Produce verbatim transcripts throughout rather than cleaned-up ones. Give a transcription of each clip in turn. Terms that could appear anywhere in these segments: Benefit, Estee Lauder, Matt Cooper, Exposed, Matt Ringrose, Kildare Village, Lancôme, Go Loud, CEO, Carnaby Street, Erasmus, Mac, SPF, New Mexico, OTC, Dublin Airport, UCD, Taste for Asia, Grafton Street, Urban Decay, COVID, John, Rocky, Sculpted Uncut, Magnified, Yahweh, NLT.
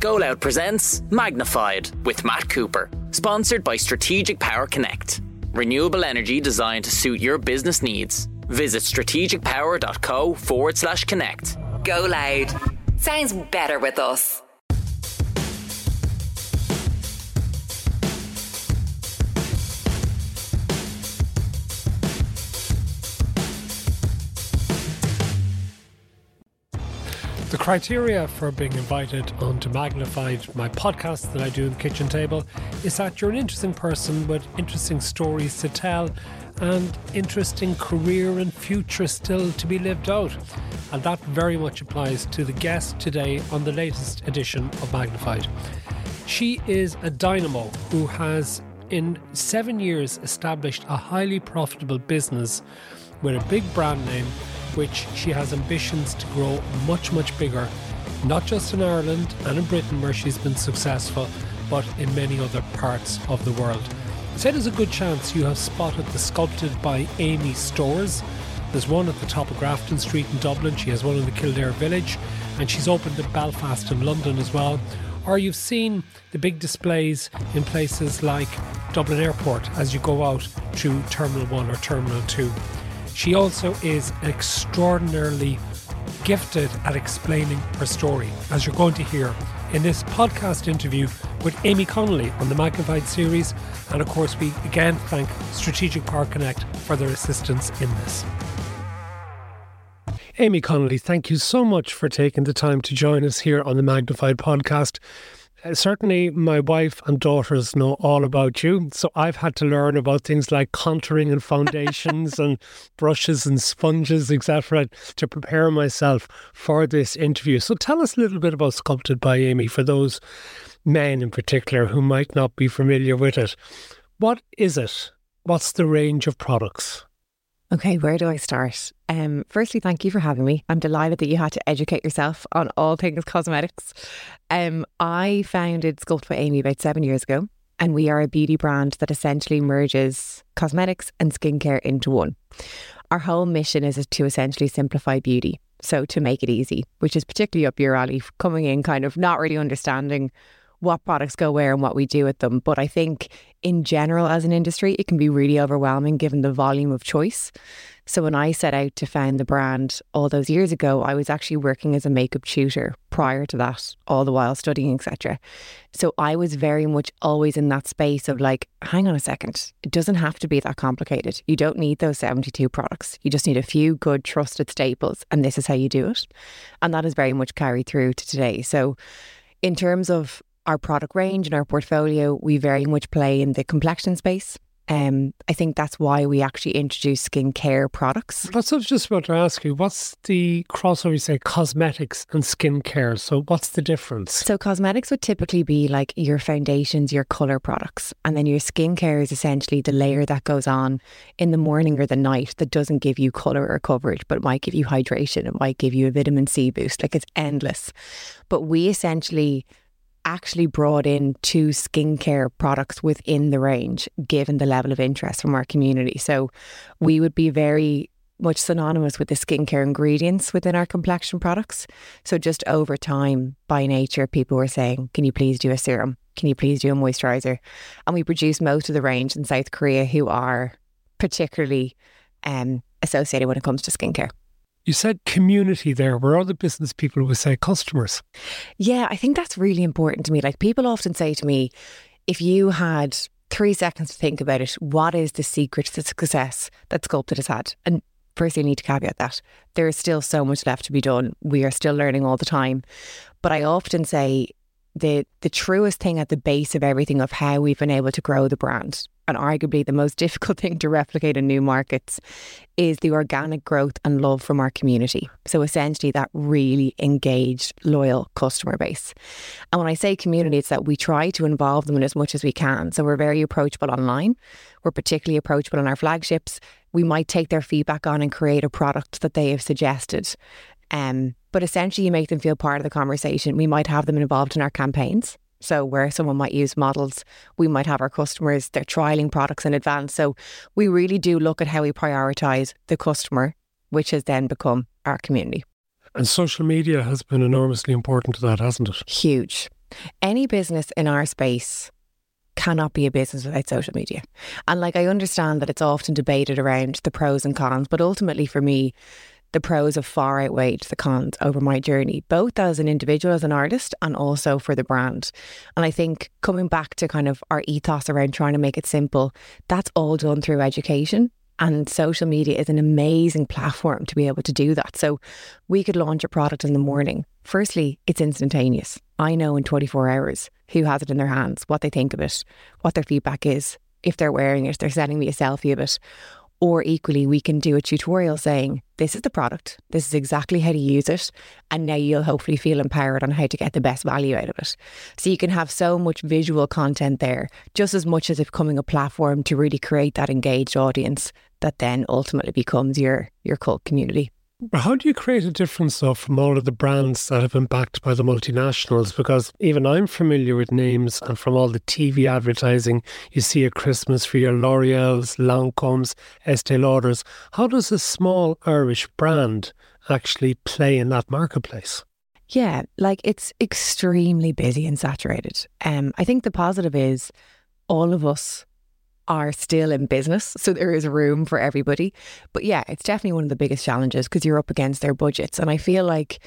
Go Loud presents Magnified with Matt Cooper, sponsored by Strategic Power Connect. Renewable energy designed to suit your business needs. Visit strategicpower.co forward slash connect. Go Loud. Sounds better with us. The criteria for being invited onto Magnified, my podcast that I do at the kitchen table, is that you're an interesting person with interesting stories to tell and interesting career and future still to be lived out. And that very much applies to the guest today on the latest edition of Magnified. She is a dynamo who has in seven years established a highly profitable business with a big brand name, which she has ambitions to grow much, much bigger, not just in Ireland and in Britain where she's been successful, but in many other parts of the world. So there's a good chance you have spotted the Sculpted by Aimee stores. There's one at the top of Grafton Street in Dublin. She has one in the Kildare Village, and she's opened in Belfast and London as well. Or you've seen the big displays in places like Dublin Airport as you go out through Terminal one or Terminal two. She also is extraordinarily gifted at explaining her story, as you're going to hear in this podcast interview with Aimee Connolly on the Magnified series. And of course, we again thank Strategic Power Connect for their assistance in this. Aimee Connolly, thank you so much for taking the time to join us here on the Magnified podcast. Certainly my wife and daughters know all about you, so I've had to learn about things like contouring and foundations and brushes and sponges, et cetera, to prepare myself for this interview. So tell us a little bit about Sculpted by Aimee, for those men in particular who might not be familiar with it. What is it? What's the range of products? Okay, where do I start? Um, firstly, thank you for having me. I'm delighted that you had to educate yourself on all things cosmetics. Um, I founded Sculpted by Aimee about seven years ago, and we are a beauty brand that essentially merges cosmetics and skincare into one. Our whole mission is to essentially simplify beauty, so to make it easy, which is particularly up your alley, coming in kind of not really understanding what products go where and what we do with them. But I think in general, as an industry, it can be really overwhelming given the volume of choice. So when I set out to found the brand all those years ago, I was actually working as a makeup tutor prior to that, all the while studying, et cetera. So I was very much always in that space of like, hang on a second, it doesn't have to be that complicated. You don't need those seventy-two products. You just need a few good trusted staples, and this is how you do it. And that is very much carried through to today. So in terms of our product range and our portfolio, we very much play in the complexion space. Um, I think that's why we actually introduce skincare products. That's what I was just about to ask you. What's the crossover, you say, cosmetics and skincare? So what's the difference? So cosmetics would typically be like your foundations, your colour products. And then your skincare is essentially the layer that goes on in the morning or the night that doesn't give you colour or coverage, but it might give you hydration. It might give you a vitamin C boost. Like, it's endless. But we essentially actually brought in two skincare products within the range, given the level of interest from our community. So we would be very much synonymous with the skincare ingredients within our complexion products. So just over time, by nature, people were saying, can you please do a serum? Can you please do a moisturizer? And we produce most of the range in South Korea, who are particularly um, associated when it comes to skincare. You said community there, where other business people would say customers. Yeah, I think that's really important to me. Like, people often say to me, if you had three seconds to think about it, what is the secret to success that Sculpted has had? And firstly, I need to caveat that. There is still so much left to be done. We are still learning all the time. But I often say the the truest thing at the base of everything of how we've been able to grow the brand, and arguably the most difficult thing to replicate in new markets, is the organic growth and love from our community. So essentially that really engaged, loyal customer base. And when I say community, it's that we try to involve them in as much as we can. So we're very approachable online. We're particularly approachable in our flagships. We might take their feedback on and create a product that they have suggested. Um, but essentially you make them feel part of the conversation. We might have them involved in our campaigns. So where someone might use models, we might have our customers, they're trialing products in advance. So we really do look at how we prioritise the customer, which has then become our community. And social media has been enormously important to that, hasn't it? Huge. Any business in our space cannot be a business without social media. And like, I understand that it's often debated around the pros and cons, but ultimately for me, the pros have far outweighed the cons over my journey, both as an individual, as an artist, and also for the brand. And I think coming back to kind of our ethos around trying to make it simple, that's all done through education. And social media is an amazing platform to be able to do that. So we could launch a product in the morning. Firstly, it's instantaneous. I know in twenty-four hours who has it in their hands, what they think of it, what their feedback is, if they're wearing it, they're sending me a selfie of it. Or equally, we can do a tutorial saying, this is the product, this is exactly how to use it, and now you'll hopefully feel empowered on how to get the best value out of it. So you can have so much visual content there, just as much as if becoming a platform to really create that engaged audience that then ultimately becomes your, your cult community. How do you create a difference though from all of the brands that have been backed by the multinationals? Because even I'm familiar with names, and from all the T V advertising you see at Christmas for your L'Oreal's, Lancome's, Estee Lauder's. How does a small Irish brand actually play in that marketplace? Yeah, like it's extremely busy and saturated. Um, I think the positive is all of us are still in business, so there is room for everybody. But yeah, it's definitely one of the biggest challenges because you're up against their budgets. And I feel like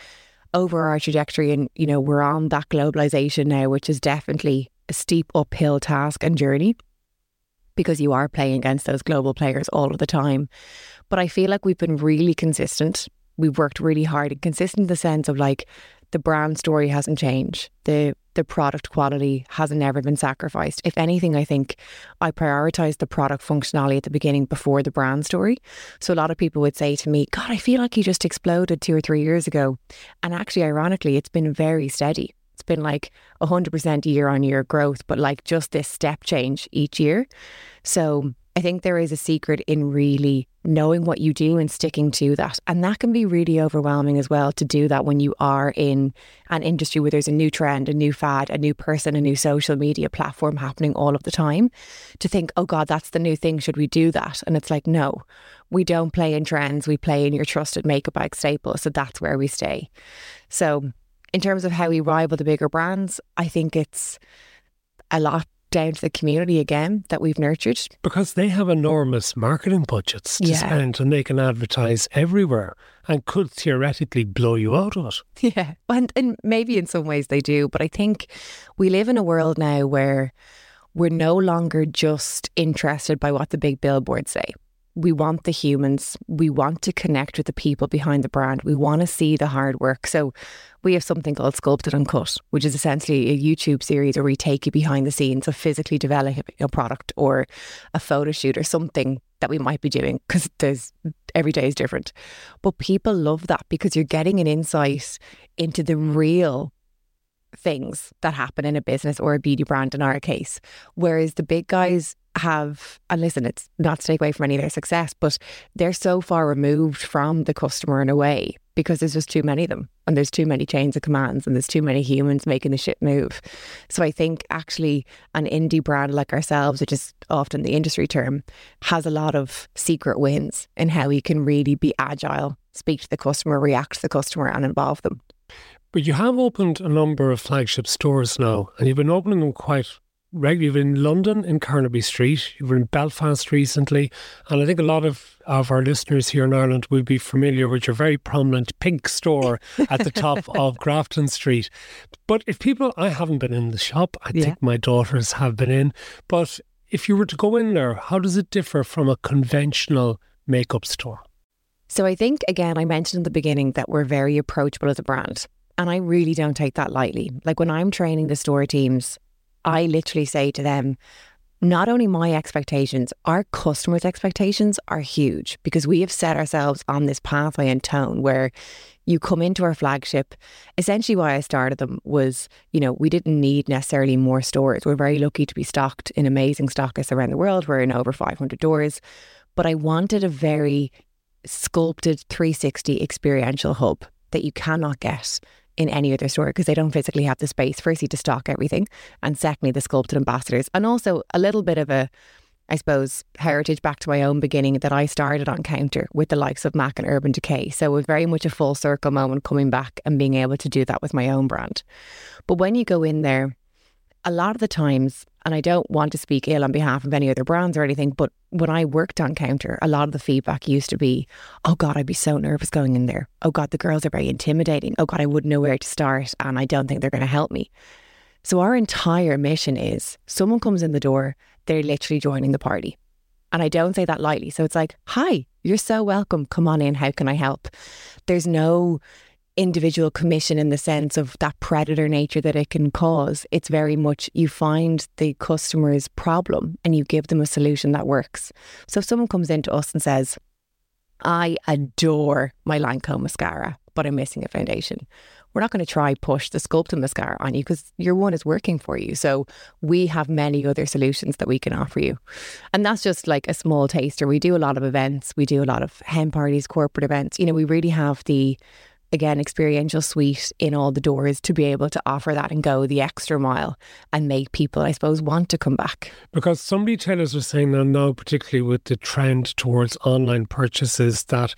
over our trajectory, and you know, we're on that globalization now, which is definitely a steep uphill task and journey because you are playing against those global players all of the time. But I feel like we've been really consistent. We've worked really hard and consistent in the sense of like the brand story hasn't changed. The the product quality hasn't ever been sacrificed. If anything, I think I prioritised the product functionality at the beginning before the brand story. So a lot of people would say to me, God, I feel like you just exploded two or three years ago. And actually, ironically, it's been very steady. It's been like one hundred percent year on year growth, but like just this step change each year. So I think there is a secret in really knowing what you do and sticking to that. And that can be really overwhelming as well to do that when you are in an industry where there's a new trend, a new fad, a new person, a new social media platform happening all of the time. To think, oh God, that's the new thing. Should we do that? And it's like, no, we don't play in trends. We play in your trusted makeup bag staple. So that's where we stay. So in terms of how we rival the bigger brands, I think it's a lot down to the community again that we've nurtured. Because they have enormous marketing budgets to yeah. spend, and they can advertise everywhere and could theoretically blow you out of it. Yeah, and, and maybe in some ways they do, but I think we live in a world now where we're no longer just interested by what the big billboards say. We want the humans. We want to connect with the people behind the brand. We want to see the hard work. So we have something called Sculpted Uncut, which is essentially a YouTube series where we take you behind the scenes of physically developing a product or a photo shoot or something that we might be doing, because there's every day is different. But people love that because you're getting an insight into the real things that happen in a business or a beauty brand in our case. Whereas the big guys have, and listen, it's not to take away from any of their success, but they're so far removed from the customer in a way because there's just too many of them, and there's too many chains of commands, and there's too many humans making the ship move. So I think actually an indie brand like ourselves, which is often the industry term, has a lot of secret wins in how we can really be agile, speak to the customer, react to the customer, and involve them. But you have opened a number of flagship stores now, and you've been opening them quite regularly. You've been in London, in Carnaby Street, you were in Belfast recently, and I think a lot of, of our listeners here in Ireland will be familiar with your very prominent pink store at the top of Grafton Street. But if people, I haven't been in the shop, I yeah. think my daughters have been in, but if you were to go in there, how does it differ from a conventional makeup store? So I think, again, I mentioned in the beginning that we're very approachable as a brand. And I really don't take that lightly. Like when I'm training the store teams, I literally say to them, not only my expectations, our customers' expectations are huge, because we have set ourselves on this pathway and tone where you come into our flagship. Essentially why I started them was, you know, we didn't need necessarily more stores. We're very lucky to be stocked in amazing stockists around the world. We're in over five hundred doors. But I wanted a very sculpted three sixty experiential hub that you cannot get in any other store, because they don't physically have the space, firstly, to stock everything, and secondly, the sculpted ambassadors, and also a little bit of a, I suppose, heritage back to my own beginning that I started on counter with the likes of Mac and Urban Decay. So it was very much a full circle moment coming back and being able to do that with my own brand. But when you go in there, a lot of the times, and I don't want to speak ill on behalf of any other brands or anything, but when I worked on counter, a lot of the feedback used to be, oh God, I'd be so nervous going in there. Oh God, the girls are very intimidating. Oh God, I wouldn't know where to start and I don't think they're going to help me. So our entire mission is someone comes in the door, they're literally joining the party. And I don't say that lightly. So it's like, hi, you're so welcome. Come on in. How can I help? There's no individual commission in the sense of that predator nature that it can cause. It's very much you find the customer's problem and you give them a solution that works. So if someone comes into us and says, I adore my Lancôme mascara, but I'm missing a foundation. We're not going to try push the Sculpted mascara on you because your one is working for you. So we have many other solutions that we can offer you. And that's just like a small taster. We do a lot of events. We do a lot of hen parties, corporate events. You know, we really have the, again, experiential suite in all the doors to be able to offer that and go the extra mile and make people, I suppose, want to come back. Because some retailers are saying that now, particularly with the trend towards online purchases, that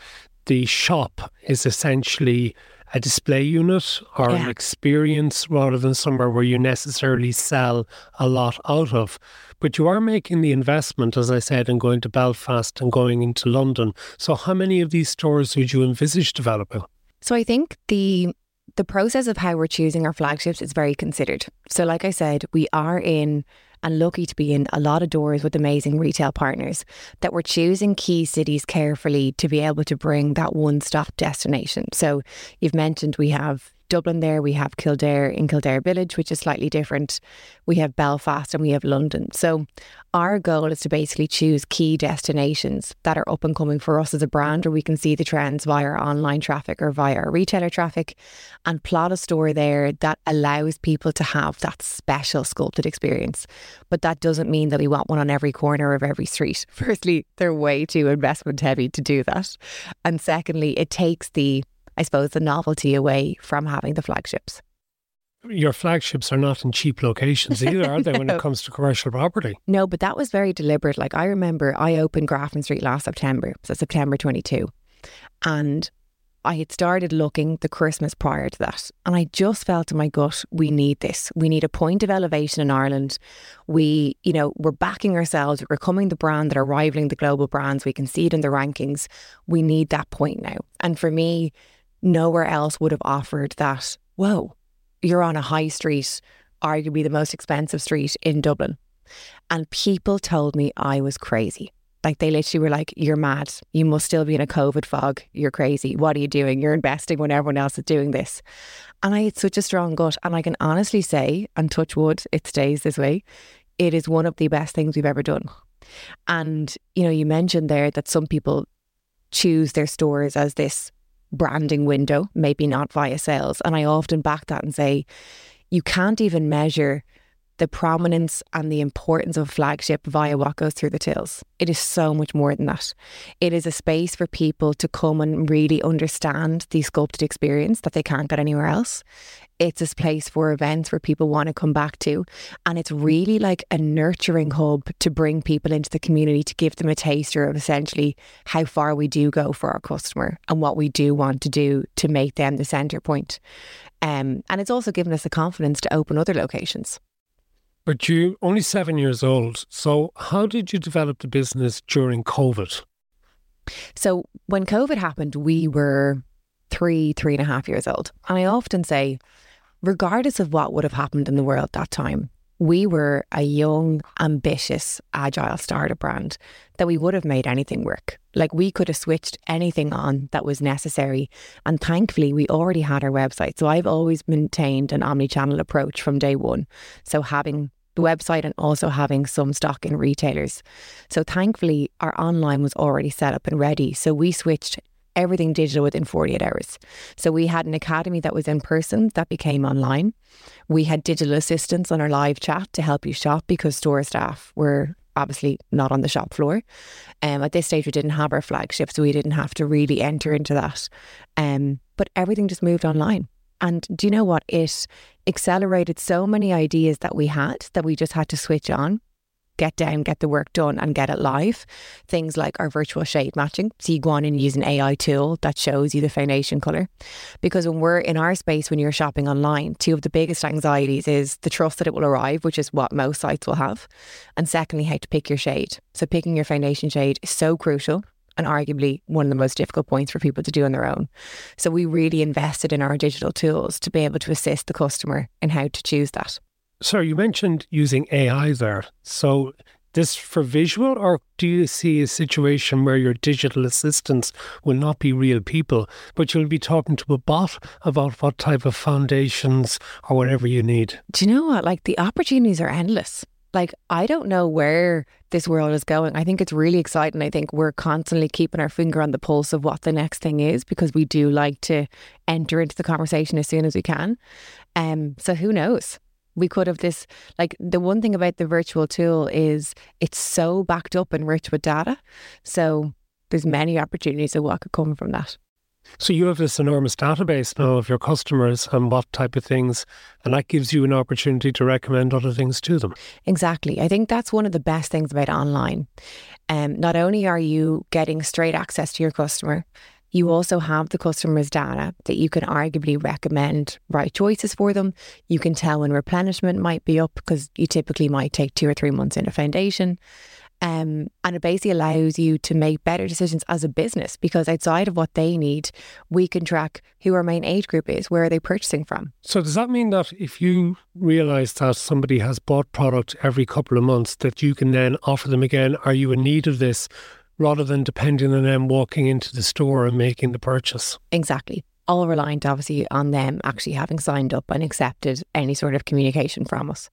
the shop is essentially a display unit or yeah. an experience rather than somewhere where you necessarily sell a lot out of. But you are making the investment, as I said, in going to Belfast and going into London. So how many of these stores would you envisage developing? So I think the the process of how we're choosing our flagships is very considered. So like I said, we are in and lucky to be in a lot of doors with amazing retail partners that we're choosing key cities carefully to be able to bring that one-stop destination. So you've mentioned we have Dublin there, we have Kildare in Kildare Village, which is slightly different. We have Belfast and we have London. So our goal is to basically choose key destinations that are up and coming for us as a brand, or we can see the trends via our online traffic or via our retailer traffic, and plot a store there that allows people to have that special sculpted experience. But that doesn't mean that we want one on every corner of every street. Firstly, they're way too investment heavy to do that. And secondly, it takes the, I suppose, the novelty away from having the flagships. Your flagships are not in cheap locations either, are they, no. when it comes to commercial property? No, but that was very deliberate. Like I remember I opened Grafton Street last September, so September twenty-two. And I had started looking the Christmas prior to that. And I just felt in my gut, we need this. We need a point of elevation in Ireland. We, you know, we're backing ourselves. We're becoming the brand that are rivaling the global brands. We can see it in the rankings. We need that point now. And for me, nowhere else would have offered that, whoa, you're on a high street, arguably the most expensive street in Dublin. And people told me I was crazy. Like they literally were like, you're mad. You must still be in a COVID fog. You're crazy. What are you doing? You're investing when everyone else is doing this. And I had such a strong gut. And I can honestly say, and touch wood, it stays this way, it is one of the best things we've ever done. And, you know, you mentioned there that some people choose their stores as this branding window, maybe not via sales. And I often back that and say, you can't even measure the prominence and the importance of a flagship via what goes through the tills. It is so much more than that. It is a space for people to come and really understand the sculpted experience that they can't get anywhere else. It's a place for events where people want to come back to. And it's really like a nurturing hub to bring people into the community, to give them a taster of essentially how far we do go for our customer and what we do want to do to make them the centre point. Um, and it's also given us the confidence to open other locations. But you're only seven years old. So how did you develop the business during COVID? So when COVID happened, we were three, three and a half years old. And I often say, regardless of what would have happened in the world that time, we were a young, ambitious, agile startup brand that we would have made anything work. Like we could have switched anything on that was necessary. And thankfully, we already had our website. So I've always maintained an omnichannel approach from day one. So having the website and also having some stock in retailers. So thankfully, our online was already set up and ready. So we switched everything digital within forty-eight hours. So we had an academy that was in person that became online. We had digital assistants on our live chat to help you shop because store staff were obviously not on the shop floor. Um, at this stage, we didn't have our flagship, so we didn't have to really enter into that. Um, but everything just moved online. And do you know what? It accelerated so many ideas that we had that we just had to switch on. get down, get the work done and get it live. Things like our virtual shade matching. So you go on and use an A I tool that shows you the foundation colour. Because when we're in our space, when you're shopping online, two of the biggest anxieties is the trust that it will arrive, which is what most sites will have. And secondly, how to pick your shade. So picking your foundation shade is so crucial, and arguably one of the most difficult points for people to do on their own. So we really invested in our digital tools to be able to assist the customer in how to choose that. So you mentioned using A I there. So this for visual, or do you see a situation where your digital assistants will not be real people, but you'll be talking to a bot about what type of foundations or whatever you need? Do you know what? Like, the opportunities are endless. Like, I don't know where this world is going. I think it's really exciting. I think we're constantly keeping our finger on the pulse of what the next thing is, because we do like to enter into the conversation as soon as we can. Um, so who knows? We could have this, like, the one thing about the virtual tool is it's so backed up and rich with data. So there's many opportunities of what could come from that. So you have this enormous database now of your customers and what type of things, and that gives you an opportunity to recommend other things to them. Exactly. I think that's one of the best things about online. Um, not only are you getting straight access to your customer, you also have the customer's data that you can arguably recommend right choices for them. You can tell when replenishment might be up, because you typically might take two or three months in a foundation. Um, and it basically allows you to make better decisions as a business, because outside of what they need, we can track who our main age group is, where are they purchasing from. So does that mean that if you realise that somebody has bought product every couple of months, that you can then offer them again, are you in need of this, rather than depending on them walking into the store and making the purchase? Exactly. All reliant obviously on them actually having signed up and accepted any sort of communication from us.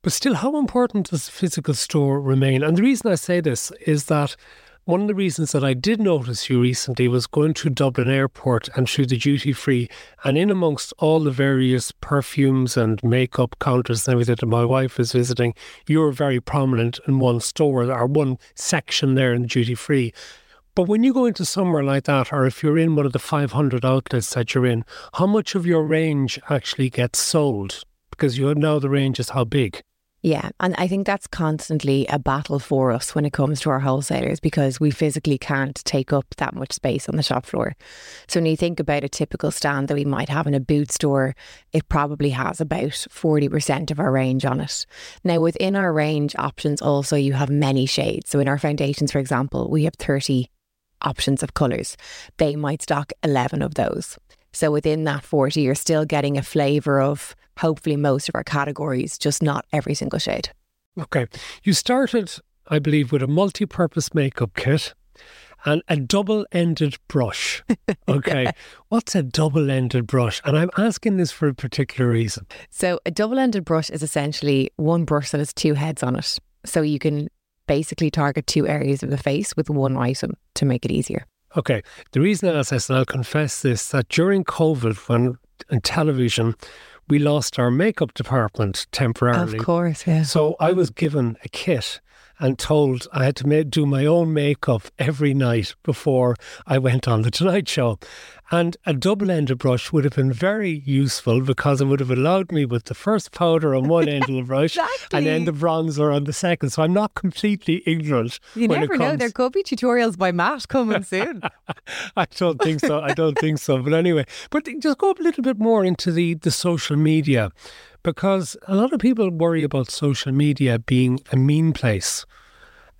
But still, how important does the physical store remain? And the reason I say this is that one of the reasons that I did notice you recently was going to Dublin Airport and through the duty-free, and in amongst all the various perfumes and makeup counters and everything that my wife is visiting, you were very prominent in one store or one section there in the duty-free. But when you go into somewhere like that, or if you're in one of the five hundred outlets that you're in, how much of your range actually gets sold? Because you know the range is how big. Yeah, and I think that's constantly a battle for us when it comes to our wholesalers, because we physically can't take up that much space on the shop floor. So when you think about a typical stand that we might have in a boot store, it probably has about forty percent of our range on it. Now, within our range options also, you have many shades. So in our foundations, for example, we have thirty options of colours. They might stock eleven of those. So within that forty, you're still getting a flavour of hopefully most of our categories, just not every single shade. Okay. You started, I believe, with a multi-purpose makeup kit and a double-ended brush. Okay. Yeah. What's a double-ended brush? And I'm asking this for a particular reason. So a double-ended brush is essentially one brush that has two heads on it. So you can basically target two areas of the face with one item to make it easier. Okay. The reason I ask this, and I'll confess this, that during COVID, when in television, we lost our makeup department temporarily. Of course, yeah. So I was given a kit and told I had to ma- do my own makeup every night before I went on The Tonight Show. And a double-ended brush would have been very useful, because it would have allowed me with the first powder on one end of the brush exactly. And then the bronzer on the second. So I'm not completely ignorant. You never know. There could be tutorials by Matt coming soon. I don't think so. I don't think so. But anyway, but just go up a little bit more into the, the social media, because a lot of people worry about social media being a mean place.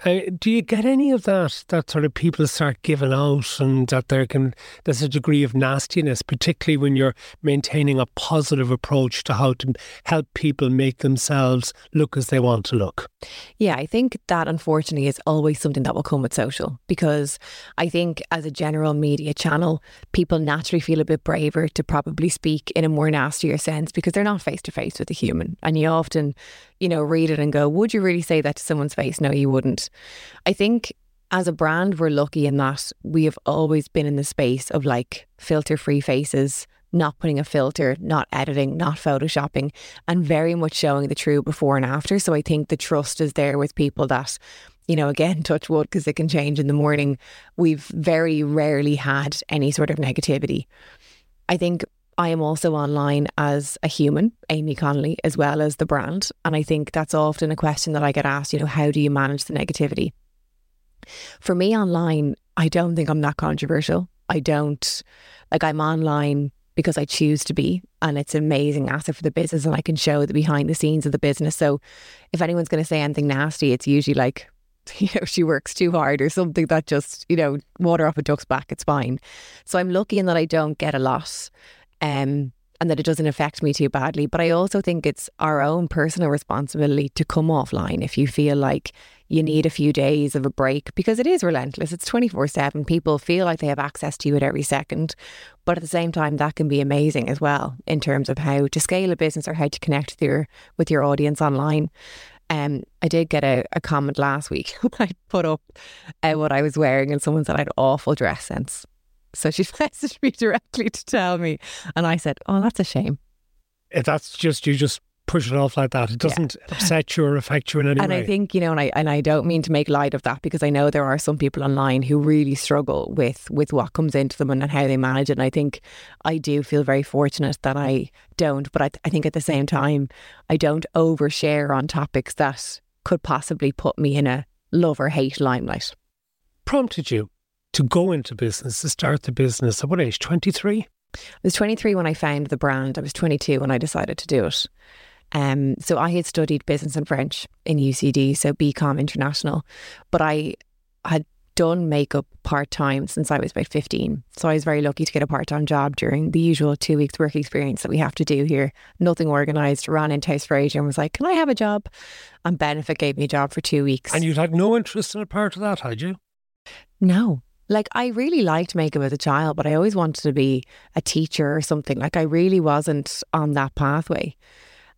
Uh, do you get any of that, that sort of people start giving out, and that there can there's a degree of nastiness, particularly when you're maintaining a positive approach to how to help people make themselves look as they want to look? Yeah, I think that unfortunately is always something that will come with social, because I think as a general media channel, people naturally feel a bit braver to probably speak in a more nastier sense, because they're not face to face with a human. And you often, you know, read it and go, would you really say that to someone's face? No, you wouldn't. I think as a brand, we're lucky in that we have always been in the space of like filter-free faces, not putting a filter, not editing, not photoshopping, and very much showing the true before and after. So I think the trust is there with people that, you know, again, touch wood, because it can change in the morning. We've very rarely had any sort of negativity. I think I am also online as a human, Aimee Connolly, as well as the brand. And I think that's often a question that I get asked, you know, how do you manage the negativity? For me online, I don't think I'm that controversial. I don't, like I'm online because I choose to be, and it's an amazing asset for the business, and I can show the behind the scenes of the business. So if anyone's going to say anything nasty, it's usually like, you know, she works too hard or something that just, you know, water off a duck's back, it's fine. So I'm lucky in that I don't get a lot. Um, and that it doesn't affect me too badly. But I also think it's our own personal responsibility to come offline if you feel like you need a few days of a break, because it is relentless. It's twenty-four seven. People feel like they have access to you at every second. But at the same time, that can be amazing as well in terms of how to scale a business or how to connect with your, with your audience online. Um, I did get a, a comment last week when I put up uh, what I was wearing, and someone said I had awful dress sense. So she messaged me directly to tell me. And I said, oh, that's a shame. If that's just, you just push it off like that. It doesn't yeah. upset you or affect you in any and way. And I think, you know, and I and I don't mean to make light of that, because I know there are some people online who really struggle with, with what comes into them and how they manage it. And I think I do feel very fortunate that I don't. But I, I think at the same time, I don't overshare on topics that could possibly put me in a love or hate limelight. Prompted you to go into business, to start the business at what age, twenty-three? I was twenty-three when I found the brand. I was twenty-two when I decided to do it. Um, so I had studied business and French in U C D, so BCom International. But I had done makeup part-time since I was about fifteen. So I was very lucky to get a part-time job during the usual two weeks work experience that we have to do here. Nothing organised. Ran into Taste for Asia and was like, can I have a job? And Benefit gave me a job for two weeks. And you'd had no interest in a part of that, had you? No. Like, I really liked makeup as a child, but I always wanted to be a teacher or something. Like, I really wasn't on that pathway.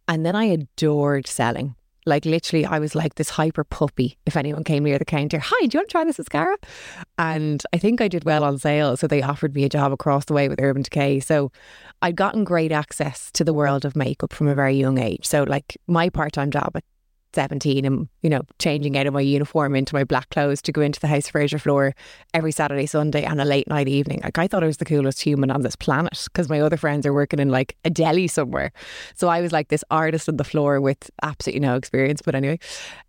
And then I adored selling. Like, literally, I was like this hyper puppy. If anyone came near the counter, hi, do you want to try this mascara? And I think I did well on sales. So they offered me a job across the way with Urban Decay. So I'd gotten great access to the world of makeup from a very young age. So, like, my part-time job at seventeen, and, you know, changing out of my uniform into my black clothes to go into the House of Fraser floor every Saturday, Sunday and a late night evening. Like, I thought I was the coolest human on this planet, because my other friends are working in like a deli somewhere. So I was like this artist on the floor with absolutely no experience. But anyway,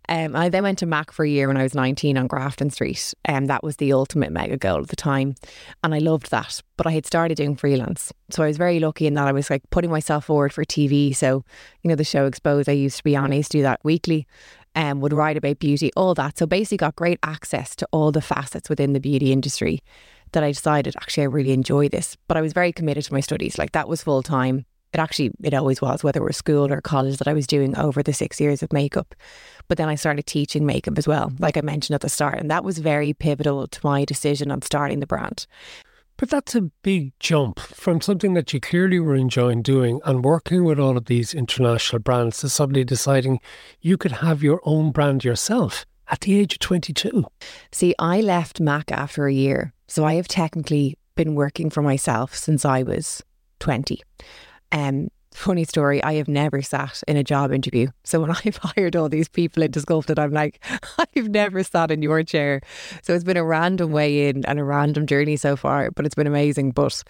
um, I then went to Mac for a year when I was nineteen on Grafton Street. And um, that was the ultimate mega goal at the time. And I loved that. But I had started doing freelance. So I was very lucky in that I was like putting myself forward for T V. So, you know, the show Exposed, I used to be on, I used to do that weekly, and um, would write about beauty, all that. So basically got great access to all the facets within the beauty industry that I decided, actually, I really enjoy this. But I was very committed to my studies. Like, that was full time. It actually, it always was, whether it was school or college, that I was doing over the six years of makeup. But then I started teaching makeup as well, like I mentioned at the start. And that was very pivotal to my decision on starting the brand. But that's a big jump from something that you clearly were enjoying doing and working with all of these international brands to suddenly deciding you could have your own brand yourself at the age of twenty-two. See, I left Mac after a year. So I have technically been working for myself since I was twenty. Um, funny story, I have never sat in a job interview. So when I've hired all these people into Sculpted, I'm like, I've never sat in your chair. So it's been a random way in and a random journey so far, but it's been amazing. But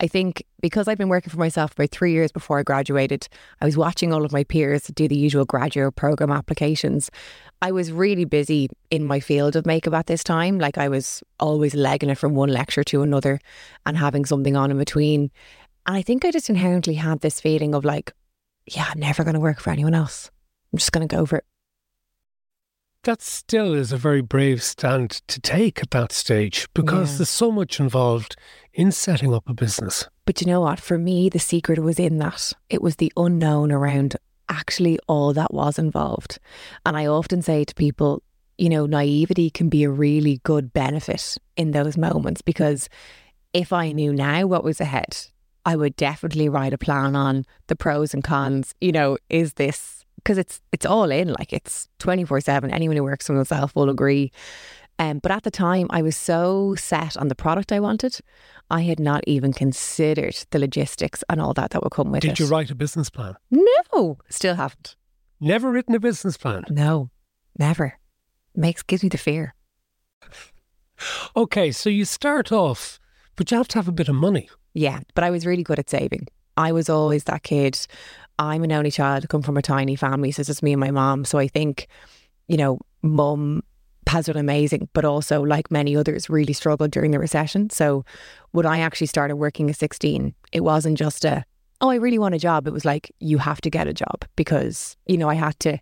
I think because I've been working for myself about three years before I graduated, I was watching all of my peers do the usual graduate program applications. I was really busy in my field of makeup at this time. Like, I was always legging it from one lecture to another and having something on in between. And I think I just inherently had this feeling of like, yeah, I'm never going to work for anyone else. I'm just going to go for it. That still is a very brave stand to take at that stage, because yeah. there's so much involved in setting up a business. But you know what? For me, the secret was in that. It was the unknown around actually all that was involved. And I often say to people, you know, naivety can be a really good benefit in those moments, because if I knew now what was ahead, I would definitely write a plan on the pros and cons. You know, is this, because it's it's all in, like, it's twenty-four seven. Anyone who works for themselves will agree. Um, but at the time, I was so set on the product I wanted, I had not even considered the logistics and all that that would come with it. Did you write a business plan? No, still haven't. Never written a business plan? No, never. Makes gives me the fear. Okay, so you start off, but you have to have a bit of money. Yeah, but I was really good at saving. I was always that kid. I'm an only child. I come from a tiny family, so it's just me and my mom. So I think, you know, mum has done amazing, but also, like many others, really struggled during the recession. So when I actually started working at sixteen, it wasn't just a, oh, I really want a job. It was like, you have to get a job because, you know, I had to.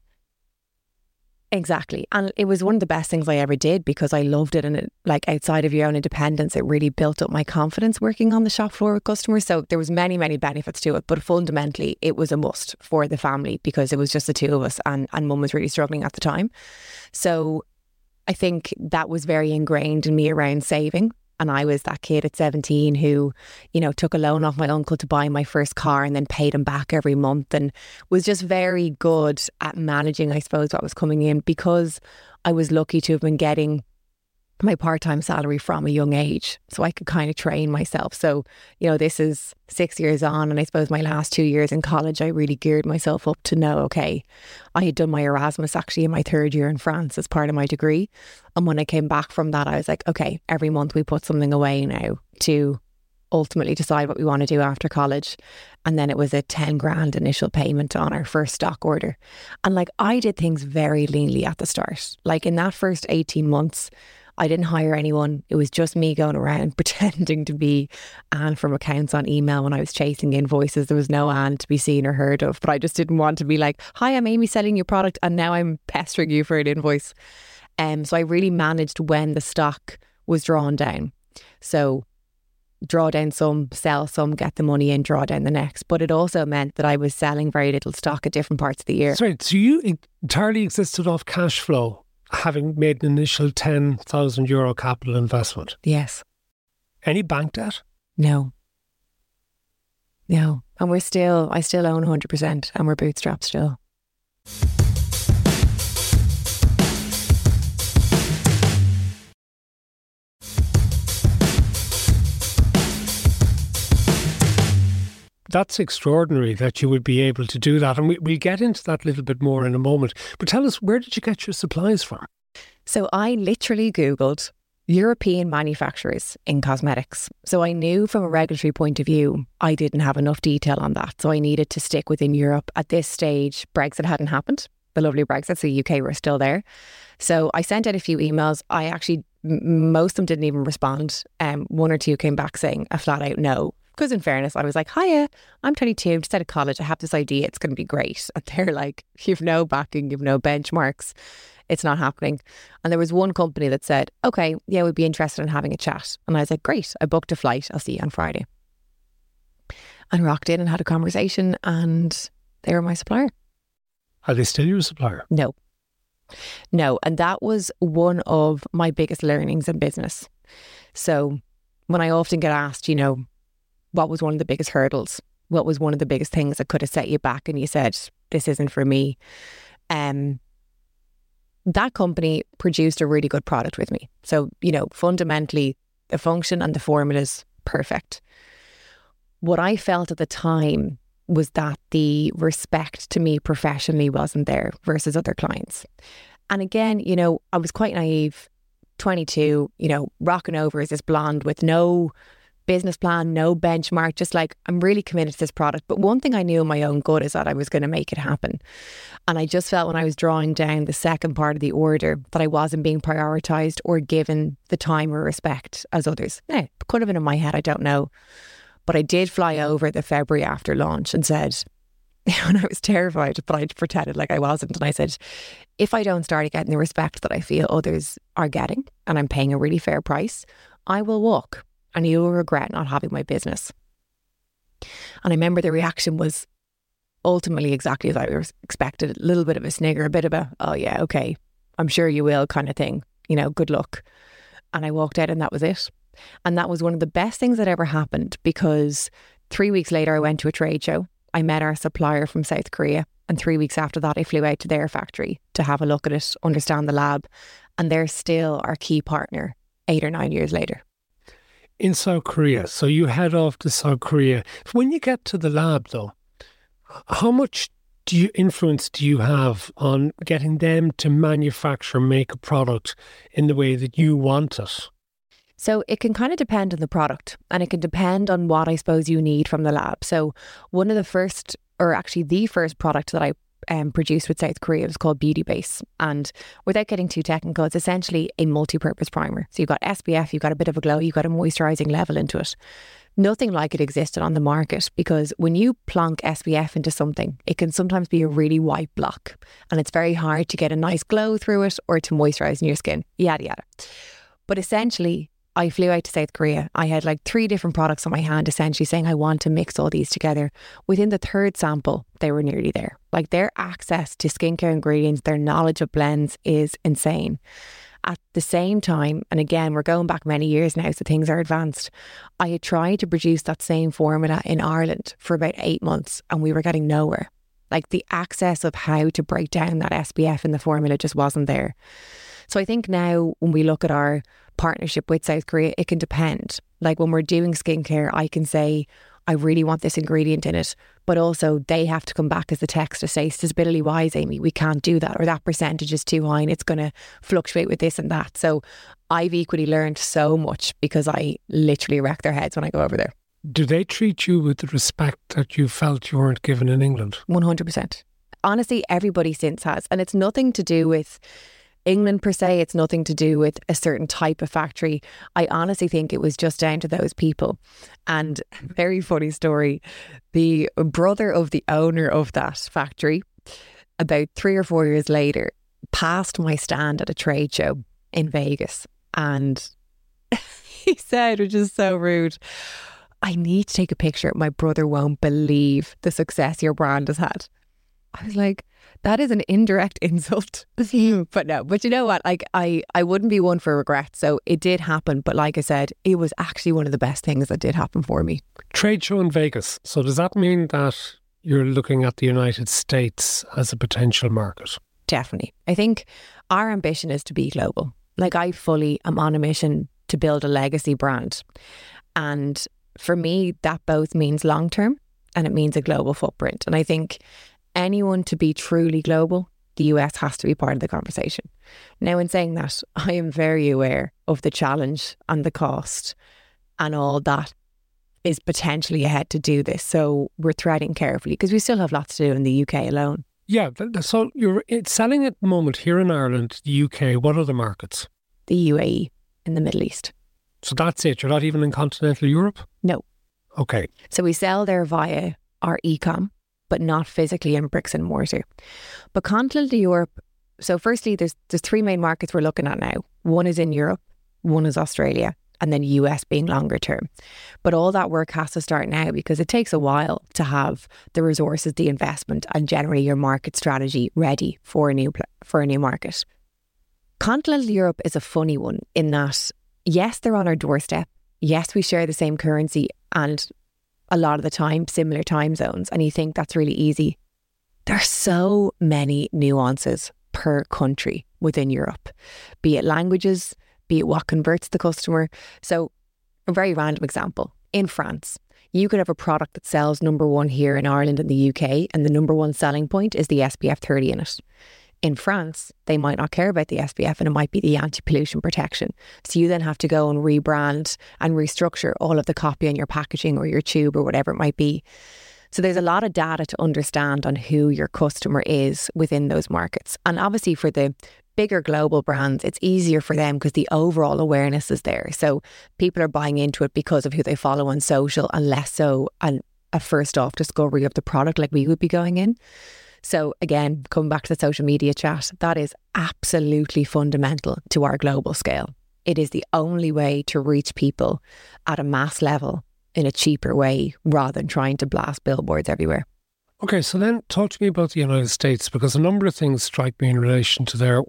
Exactly. And it was one of the best things I ever did because I loved it. And it, like, outside of your own independence, it really built up my confidence working on the shop floor with customers. So there was many, many benefits to it. But fundamentally, it was a must for the family because it was just the two of us, and, and mum was really struggling at the time. So I think that was very ingrained in me around saving. And I was that kid at seventeen who, you know, took a loan off my uncle to buy my first car and then paid him back every month, and was just very good at managing, I suppose, what was coming in, because I was lucky to have been getting my part-time salary from a young age. So I could kind of train myself. So, you know, this is six years on, and I suppose my last two years in college, I really geared myself up to know, okay, I had done my Erasmus actually in my third year in France as part of my degree. And when I came back from that, I was like, okay, every month we put something away now to ultimately decide what we want to do after college. And then it was a ten grand initial payment on our first stock order. And like, I did things very leanly at the start. Like, in that first eighteen months, I didn't hire anyone. It was just me going around pretending to be Anne from accounts on email when I was chasing invoices. There was no Anne to be seen or heard of, but I just didn't want to be like, hi, I'm Aimee selling your product and now I'm pestering you for an invoice. Um, so I really managed when the stock was drawn down. So draw down some, sell some, get the money in, draw down the next. But it also meant that I was selling very little stock at different parts of the year. Sorry, so you entirely existed off cash flow, having made an initial ten thousand euro capital investment? Yes. Any bank debt? No. No. And we're still, I still own one hundred percent and we're bootstrapped still. That's extraordinary that you would be able to do that. And we, we'll get into that a little bit more in a moment. But tell us, where did you get your supplies from? So I literally Googled European manufacturers in cosmetics. So I knew from a regulatory point of view, I didn't have enough detail on that. So I needed to stick within Europe. At this stage, Brexit hadn't happened. The lovely Brexit. So the U K were still there. So I sent out a few emails. I actually, m- most of them didn't even respond. Um, one or two came back saying a flat out no. Because in fairness, I was like, hiya, I'm twenty-two, I'm just out of college, I have this idea, it's going to be great. And they're like, you've no backing, you've no benchmarks, it's not happening. And there was one company that said, okay, yeah, we'd be interested in having a chat. And I was like, great, I booked a flight, I'll see you on Friday. And rocked in and had a conversation, and they were my supplier. Are they still your supplier? No. No, and that was one of my biggest learnings in business. So when I often get asked, you know, what was one of the biggest hurdles? What was one of the biggest things that could have set you back? And you said, this isn't for me. Um, that company produced a really good product with me. So, you know, fundamentally, the function and the formula is perfect. What I felt at the time was that the respect to me professionally wasn't there versus other clients. And again, you know, I was quite naive, twenty-two, you know, rocking over as this blonde with no business plan, no benchmark, just like, I'm really committed to this product. But one thing I knew in my own gut is that I was going to make it happen. And I just felt when I was drawing down the second part of the order that I wasn't being prioritized or given the time or respect as others. Now, it could have been in my head, I don't know. But I did fly over the February after launch and said, and I was terrified, but I pretended like I wasn't. And I said, if I don't start getting the respect that I feel others are getting, and I'm paying a really fair price, I will walk. And you will regret not having my business. And I remember the reaction was ultimately exactly as I was expected. A little bit of a snigger, a bit of a, oh yeah, okay, I'm sure you will kind of thing. You know, good luck. And I walked out and that was it. And that was one of the best things that ever happened, because three weeks later I went to a trade show. I met our supplier from South Korea. And three weeks after that, I flew out to their factory to have a look at it, understand the lab. And they're still our key partner eight or nine years later. In South Korea. So you head off to South Korea. When you get to the lab, though, how much do you influence do you have on getting them to manufacture, make a product in the way that you want it? So it can kind of depend on the product, and it can depend on what I suppose you need from the lab. So one of the first, or actually the first product that I um, produced with South Korea was called Beauty Base. And without getting too technical, it's essentially a multi-purpose primer. So you've got S P F, you've got a bit of a glow, you've got a moisturising level into it. Nothing like it existed on the market, because when you plonk S P F into something, it can sometimes be a really white block and it's very hard to get a nice glow through it or to moisturise in your skin, yada, yada. But essentially, I flew out to South Korea. I had like three different products on my hand, essentially saying I want to mix all these together. Within the third sample, they were nearly there. Like, their access to skincare ingredients, their knowledge of blends is insane. At the same time, and again, we're going back many years now, so things are advanced, I had tried to produce that same formula in Ireland for about eight months and we were getting nowhere. Like, the access of how to break down that S P F in the formula just wasn't there. So I think now when we look at our partnership with South Korea, it can depend. Like, when we're doing skincare, I can say, I really want this ingredient in it, but also they have to come back as the text to say, stability wise, Aimee, we can't do that, or that percentage is too high and it's going to fluctuate with this and that. So I've equally learned so much because I literally wreck their heads when I go over there. Do they treat you with the respect that you felt you weren't given in England? one hundred percent. Honestly, everybody since has. And it's nothing to do with England per se, it's nothing to do with a certain type of factory. I honestly think it was just down to those people. And very funny story, the brother of the owner of that factory, about three or four years later, passed my stand at a trade show in Vegas. And he said, which is so rude, I need to take a picture. My brother won't believe the success your brand has had. I was like, that is an indirect insult. But no, but you know what? Like, I, I wouldn't be one for regret. So it did happen. But like I said, it was actually one of the best things that did happen for me. Trade show in Vegas. So does that mean that you're looking at the United States as a potential market? Definitely. I think our ambition is to be global. Like, I fully am on a mission to build a legacy brand. And for me, that both means long term and it means a global footprint. And I think anyone to be truly global, the U S has to be part of the conversation. Now, in saying that, I am very aware of the challenge and the cost and all that is potentially ahead to do this. So we're threading carefully because we still have lots to do in the U K alone. Yeah. So you're selling at the moment here in Ireland, the U K. What other markets? The U A E and the Middle East. So that's it. You're not even in continental Europe? No. Okay. So we sell there via our e-com, but not physically in bricks and mortar. But continental Europe, so firstly, there's there's three main markets we're looking at now. One is in Europe, one is Australia, and then U S being longer term. But all that work has to start now because it takes a while to have the resources, the investment, and generally your market strategy ready for a new for a new market. Continental Europe is a funny one in that, yes, they're on our doorstep. Yes, we share the same currency and a lot of the time, similar time zones, and you think that's really easy. There are so many nuances per country within Europe, be it languages, be it what converts the customer. So a very random example, in France, you could have a product that sells number one here in Ireland and the U K, and the number one selling point is the S P F thirty in it. In France, they might not care about the S P F and it might be the anti-pollution protection. So you then have to go and rebrand and restructure all of the copy on your packaging or your tube or whatever it might be. So there's a lot of data to understand on who your customer is within those markets. And obviously for the bigger global brands, it's easier for them because the overall awareness is there. So people are buying into it because of who they follow on social and less so an, a first off discovery of the product like we would be going in. So again, coming back to the social media chat, that is absolutely fundamental to our global scale. It is the only way to reach people at a mass level in a cheaper way rather than trying to blast billboards everywhere. Okay, so then talk to me about the United States, because a number of things strike me in relation to there.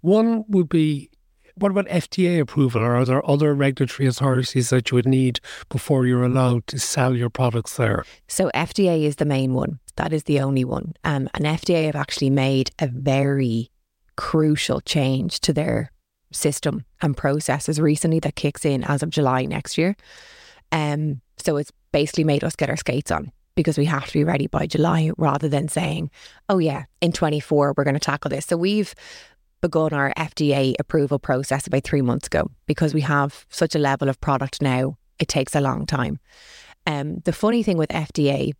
One would be, what about F D A approval, or are there other regulatory authorities that you would need before you're allowed to sell your products there? So F D A is the main one. That is the only one. Um, and F D A have actually made a very crucial change to their system and processes recently that kicks in as of July next year. Um, so it's basically made us get our skates on, because we have to be ready by July rather than saying, oh yeah, in twenty-four, we're going to tackle this. So we've begun our F D A approval process about three months ago because we have such a level of product now, it takes a long time. Um, the funny thing with F D A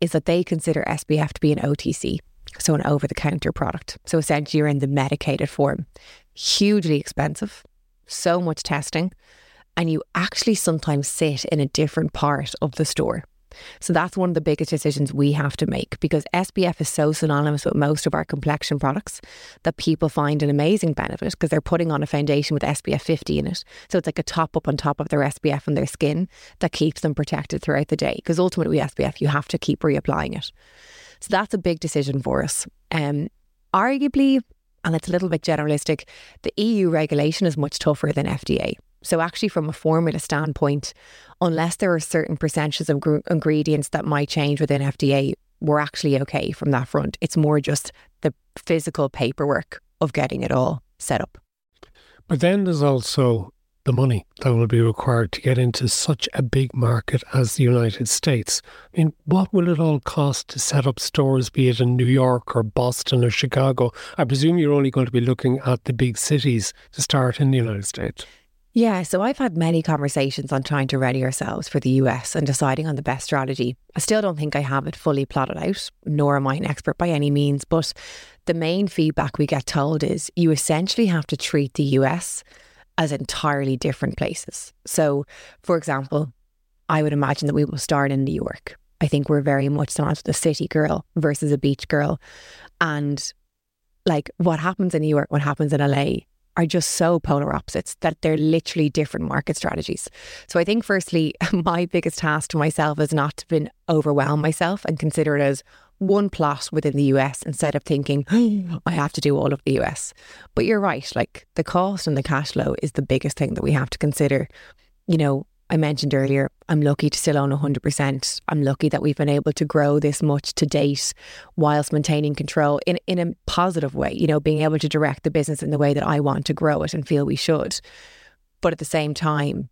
is that they consider S B F to be an O T C, so an over-the-counter product. So essentially you're in the medicated form. Hugely expensive, so much testing, and you actually sometimes sit in a different part of the store. So that's one of the biggest decisions we have to make, because S B F is so synonymous with most of our complexion products that people find an amazing benefit because they're putting on a foundation with S P F fifty in it. So it's like a top up on top of their S P F and their skin that keeps them protected throughout the day, because ultimately with S P F you have to keep reapplying it. So that's a big decision for us. Um, arguably, and it's a little bit generalistic, the E U regulation is much tougher than F D A. So actually from a formula standpoint, unless there are certain percentages of gr- ingredients that might change within F D A, we're actually okay from that front. It's more just the physical paperwork of getting it all set up. But then there's also the money that will be required to get into such a big market as the United States. I mean, what will it all cost to set up stores, be it in New York or Boston or Chicago? I presume you're only going to be looking at the big cities to start in the United States. Yeah, so I've had many conversations on trying to ready ourselves for the U S and deciding on the best strategy. I still don't think I have it fully plotted out, nor am I an expert by any means, but the main feedback we get told is you essentially have to treat the U S as entirely different places. So, for example, I would imagine that we will start in New York. I think we're very much sort of the city girl versus a beach girl. And like what happens in New York, what happens in L A, are just so polar opposites that they're literally different market strategies. So I think firstly, my biggest task to myself is not to been overwhelm myself and consider it as one plot within the U S instead of thinking, oh, I have to do all of the U S. But you're right, like the cost and the cash flow is the biggest thing that we have to consider. You know, I mentioned earlier, I'm lucky to still own one hundred percent. I'm lucky that we've been able to grow this much to date whilst maintaining control in, in a positive way, you know, being able to direct the business in the way that I want to grow it and feel we should. But at the same time,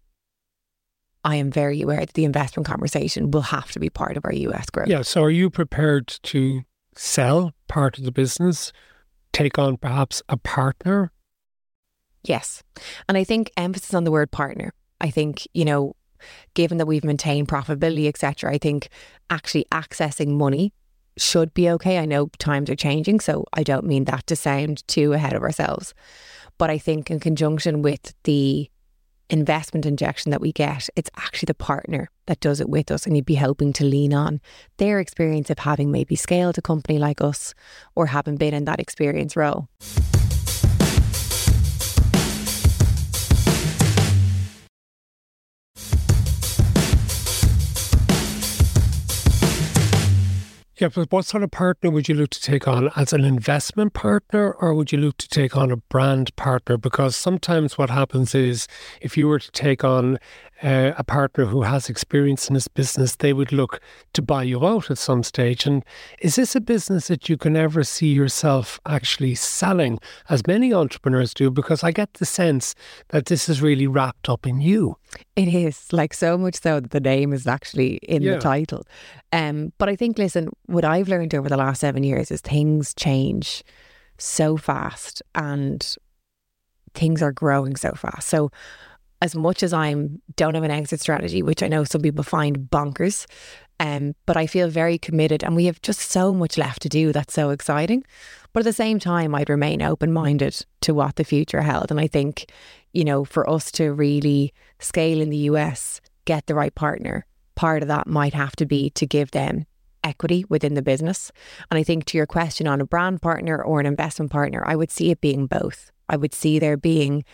I am very aware that the investment conversation will have to be part of our U S growth. Yeah. So are you prepared to sell part of the business, take on perhaps a partner? Yes. And I think emphasis on the word partner. I think, you know, given that we've maintained profitability, et cetera, I think actually accessing money should be okay. I know times are changing, so I don't mean that to sound too ahead of ourselves. But I think in conjunction with the investment injection that we get, it's actually the partner that does it with us, and you'd be hoping to lean on their experience of having maybe scaled a company like us or having been in that experience role. Yeah, but what sort of partner would you look to take on? As an investment partner, or would you look to take on a brand partner? Because sometimes what happens is if you were to take on uh, a partner who has experience in this business, they would look to buy you out at some stage. And is this a business that you can ever see yourself actually selling, as many entrepreneurs do? Because I get the sense that this is really wrapped up in you. It is, like so much so that the name is actually in yeah. the title. Um, but I think, listen, what I've learned over the last seven years is things change so fast and things are growing so fast. So as much as I don't have an exit strategy, which I know some people find bonkers, um, but I feel very committed and we have just so much left to do. That's so exciting. But at the same time, I'd remain open-minded to what the future held. And I think, you know, for us to really scale in the U S, get the right partner, part of that might have to be to give them equity within the business. And I think to your question on a brand partner or an investment partner, I would see it being both. I would see there being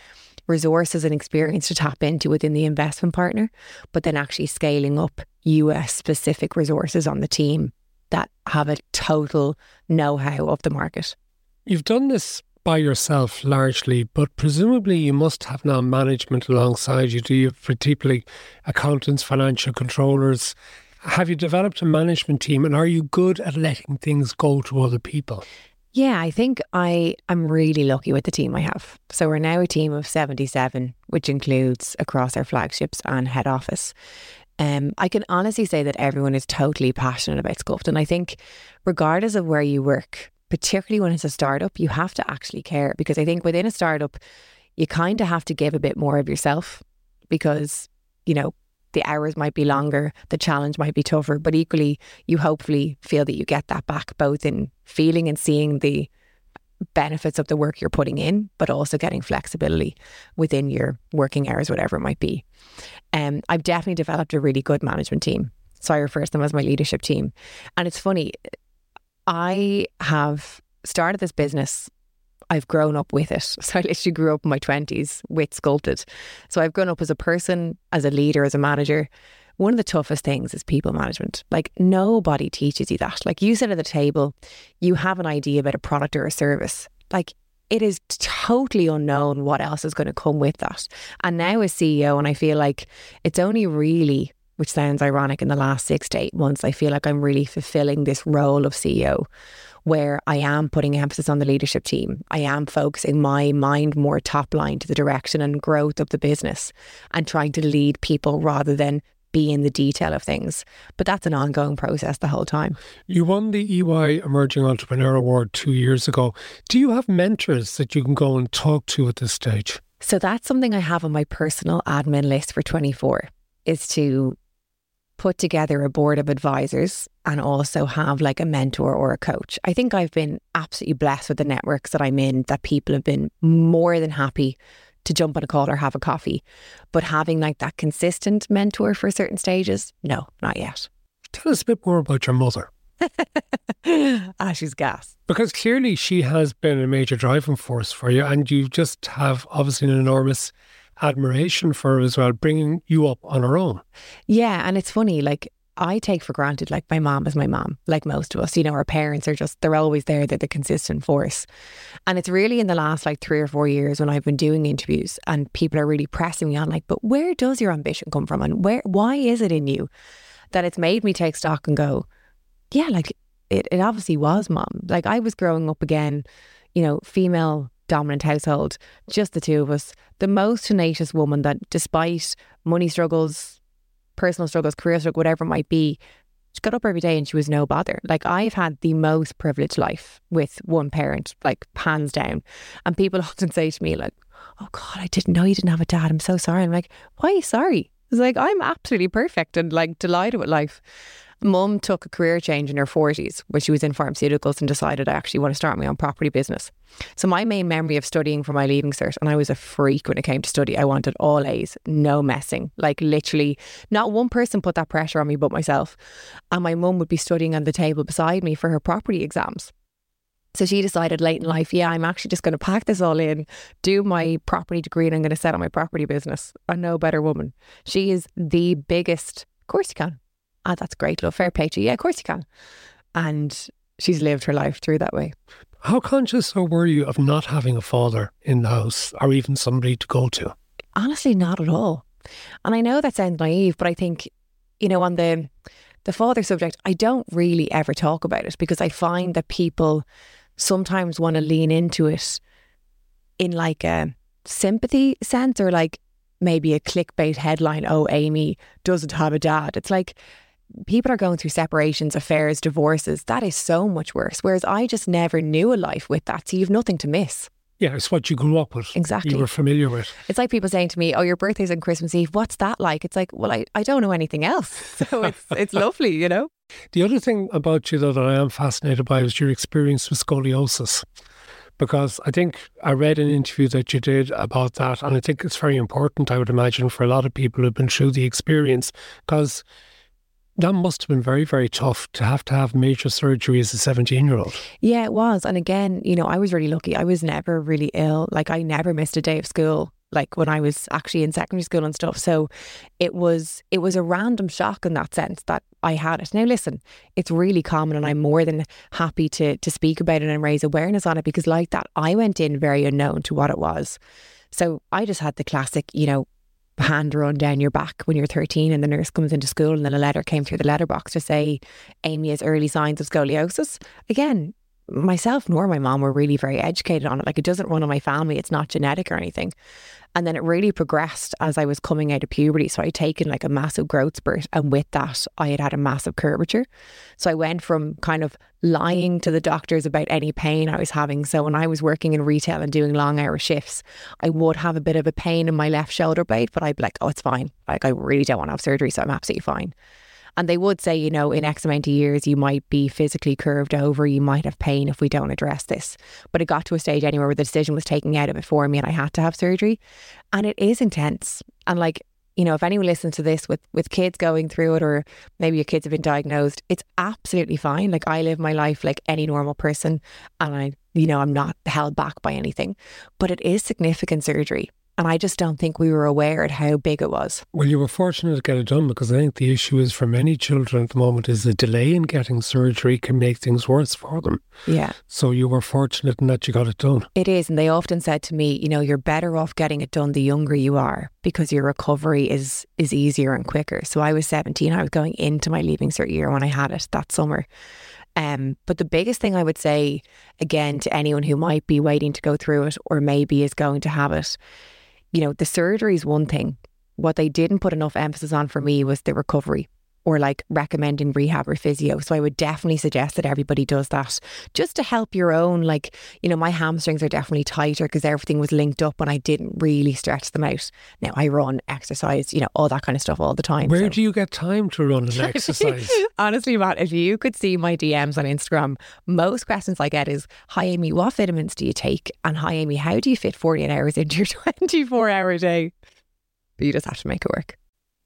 resources and experience to tap into within the investment partner, but then actually scaling up U S specific resources on the team that have a total know-how of the market. You've done this by yourself largely, but presumably you must have now management alongside you. Do you, particularly accountants, financial controllers? Have you developed a management team, and are you good at letting things go to other people? Yeah, I think I am really lucky with the team I have. So we're now a team of seventy-seven, which includes across our flagships and head office. Um, I can honestly say that everyone is totally passionate about Sculpted. And I think regardless of where you work, particularly when it's a startup, you have to actually care, because I think within a startup, you kind of have to give a bit more of yourself, because, you know, the hours might be longer, the challenge might be tougher, but equally you hopefully feel that you get that back, both in feeling and seeing the benefits of the work you're putting in, but also getting flexibility within your working hours, whatever it might be. Um, I've definitely developed a really good management team. So I refer to them as my leadership team. And it's funny, I have started this business, I've grown up with it. So I literally grew up in my twenties with Sculpted. So I've grown up as a person, as a leader, as a manager. One of the toughest things is people management. Like, nobody teaches you that. Like, you sit at the table, you have an idea about a product or a service. Like, it is totally unknown what else is going to come with that. And now as C E O, and I feel like it's only really, which sounds ironic, in the last six to eight months, I feel like I'm really fulfilling this role of C E O, where I am putting emphasis on the leadership team. I am focusing my mind more top line to the direction and growth of the business, and trying to lead people rather than be in the detail of things. But that's an ongoing process the whole time. You won the E Y Emerging Entrepreneur Award two years ago. Do you have mentors that you can go and talk to at this stage? So that's something I have on my personal admin list for twenty-four, is to put together a board of advisors and also have like a mentor or a coach. I think I've been absolutely blessed with the networks that I'm in, that people have been more than happy to jump on a call or have a coffee. But having like that consistent mentor for certain stages, no, not yet. Tell us a bit more about your mother. Ah, she's gas. Because clearly she has been a major driving force for you, and you just have obviously an enormous admiration for her as well, bringing you up on her own. Yeah, and it's funny, like, I take for granted, like, my mom is my mom, like most of us, you know, our parents are just, they're always there, they're the consistent force. And it's really in the last like three or four years when I've been doing interviews and people are really pressing me on, like, but where does your ambition come from, and where, why is it in you, that it's made me take stock and go, yeah, like it, it obviously was mom. Like, I was growing up again, you know, female dominant household, just the two of us, the most tenacious woman that, despite money struggles, personal struggles, career struggles, whatever it might be, she got up every day and she was no bother. Like, I've had the most privileged life with one parent, like, hands down. And people often say to me, like, oh God, I didn't know you didn't have a dad, I'm so sorry. I'm like, why are you sorry? It's like, I'm absolutely perfect and like delighted with life. Mum took a career change in her forties when she was in pharmaceuticals and decided, I actually want to start my own property business. So my main memory of studying for my Leaving Cert, and I was a freak when it came to study, I wanted all A's, no messing, like literally not one person put that pressure on me but myself. And my mum would be studying on the table beside me for her property exams. So she decided late in life, yeah, I'm actually just going to pack this all in, do my property degree, and I'm going to set up my property business. A no better woman. She is the biggest, of course you can. Ah, that's great, love, fair play to you. Yeah, of course you can. And she's lived her life through that way. How conscious or were you of not having a father in the house, or even somebody to go to? Honestly, not at all. And I know that sounds naive, but I think, you know, on the the father subject, I don't really ever talk about it, because I find that people sometimes want to lean into it in like a sympathy sense, or like maybe a clickbait headline, oh, Aimee doesn't have a dad. It's like, people are going through separations, affairs, divorces. That is so much worse. Whereas I just never knew a life with that. So you've nothing to miss. Yeah, it's what you grew up with. Exactly. You were familiar with. It's like people saying to me, oh, your birthday's on Christmas Eve. What's that like? It's like, well, I, I don't know anything else. So it's it's lovely, you know. The other thing about you, though, that I am fascinated by is your experience with scoliosis. Because I think I read an interview that you did about that, and I think it's very important, I would imagine, for a lot of people who've been through the experience, because that must have been very, very tough to have to have major surgery as a seventeen-year-old. Yeah, it was. And again, you know, I was really lucky. I was never really ill. Like, I never missed a day of school, like when I was actually in secondary school and stuff. So it was it was a random shock in that sense that I had it. Now, listen, it's really common, and I'm more than happy to to speak about it and raise awareness on it, because like that, I went in very unknown to what it was. So I just had the classic, you know, hand run down your back when you're thirteen and the nurse comes into school and then a letter came through the letterbox to say Aimee has early signs of scoliosis. Again, myself nor my mom were really very educated on it. Like, it doesn't run in my family. It's not genetic or anything. And then it really progressed as I was coming out of puberty. So I'd taken like a massive growth spurt, and with that I had had a massive curvature. So I went from kind of lying to the doctors about any pain I was having. So when I was working in retail and doing long hour shifts, I would have a bit of a pain in my left shoulder blade, but I'd be like, oh, it's fine. Like, I really don't want to have surgery, so I'm absolutely fine. And they would say, you know, in X amount of years, you might be physically curved over. You might have pain if we don't address this. But it got to a stage anywhere where the decision was taken out of it for me, and I had to have surgery. And it is intense. And like, you know, if anyone listens to this with, with kids going through it, or maybe your kids have been diagnosed, it's absolutely fine. Like, I live my life like any normal person, and I, you know, I'm not held back by anything. But it is significant surgery. And I just don't think we were aware at how big it was. Well, you were fortunate to get it done, because I think the issue is for many children at the moment is the delay in getting surgery can make things worse for them. Yeah. So you were fortunate in that you got it done. It is. And they often said to me, you know, you're better off getting it done the younger you are, because your recovery is is easier and quicker. So I was seventeen. I was going into my Leaving Cert year when I had it that summer. Um, but the biggest thing I would say, again, to anyone who might be waiting to go through it, or maybe is going to have it, you know, the surgery is one thing. What they didn't put enough emphasis on for me was the recovery, or like recommending rehab or physio. So I would definitely suggest that everybody does that, just to help your own, like, you know, my hamstrings are definitely tighter because everything was linked up and I didn't really stretch them out. Now I run, exercise, you know, all that kind of stuff all the time. Where so. do you get time to run and exercise? Honestly, Matt, if you could see my D Ms on Instagram, most questions I get is, hi Aimee, what vitamins do you take? And hi Aimee, how do you fit forty-eight hours into your twenty-four hour day? But you just have to make it work.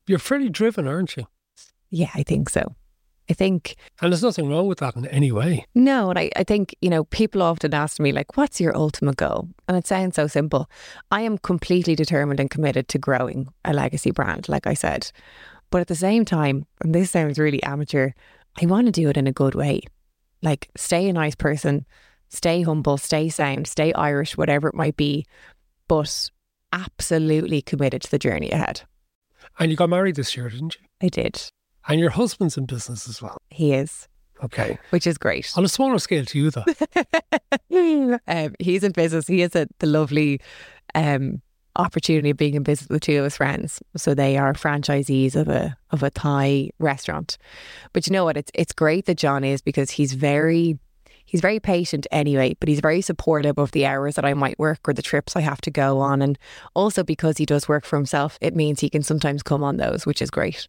You're fairly driven, aren't you? Yeah, I think so. I think... And there's nothing wrong with that in any way. No, and I, I think, you know, people often ask me, like, what's your ultimate goal? And it sounds so simple. I am completely determined and committed to growing a legacy brand, like I said. But at the same time, and this sounds really amateur, I want to do it in a good way. Like, stay a nice person, stay humble, stay sound, stay Irish, whatever it might be, but absolutely committed to the journey ahead. And you got married this year, didn't you? I did. And your husband's in business as well. He is. Okay. Which is great. On a smaller scale to you, though. um, he's in business. He has a, the lovely um, opportunity of being in business with two of his friends. So they are franchisees of a of a Thai restaurant. But you know what? It's it's great that John is, because he's very... He's very patient anyway, but he's very supportive of the hours that I might work or the trips I have to go on. And also because he does work for himself, it means he can sometimes come on those, which is great.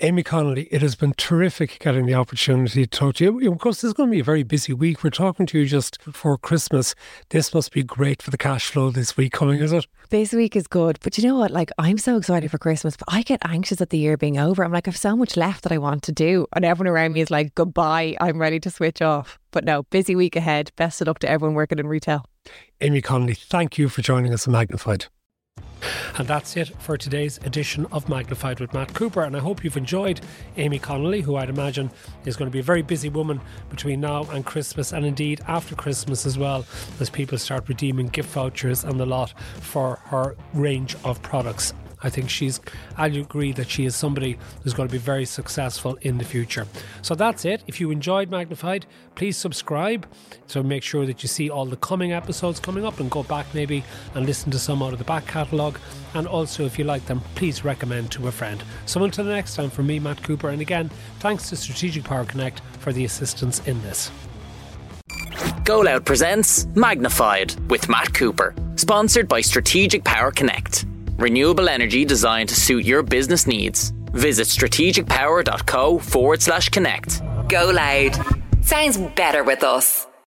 Aimee Connolly, it has been terrific getting the opportunity to talk to you. Of course, this is going to be a very busy week. We're talking to you just before Christmas. This must be great for the cash flow this week coming, is it? This week is good. But you know what? Like, I'm so excited for Christmas, but I get anxious at the year being over. I'm like, I've so much left that I want to do. And everyone around me is like, goodbye, I'm ready to switch off. But no, busy week ahead. Best of luck to everyone working in retail. Aimee Connolly, thank you for joining us on Magnified. And that's it for today's edition of Magnified with Matt Cooper, and I hope you've enjoyed Aimee Connolly, who I'd imagine is going to be a very busy woman between now and Christmas, and indeed after Christmas as well, as people start redeeming gift vouchers and the lot for her range of products. I think she's, I'll agree that she is somebody who's going to be very successful in the future. So that's it. If you enjoyed Magnified, please subscribe to make sure that you see all the coming episodes coming up, and go back maybe and listen to some out of the back catalogue. And also, if you like them, please recommend to a friend. So until the next time, from me, Matt Cooper, and again, thanks to Strategic Power Connect for the assistance in this. Go Loud presents Magnified with Matt Cooper, sponsored by Strategic Power Connect. Renewable energy designed to suit your business needs. Visit strategicpower.co forward slash connect. Go Loud. Sounds better with us.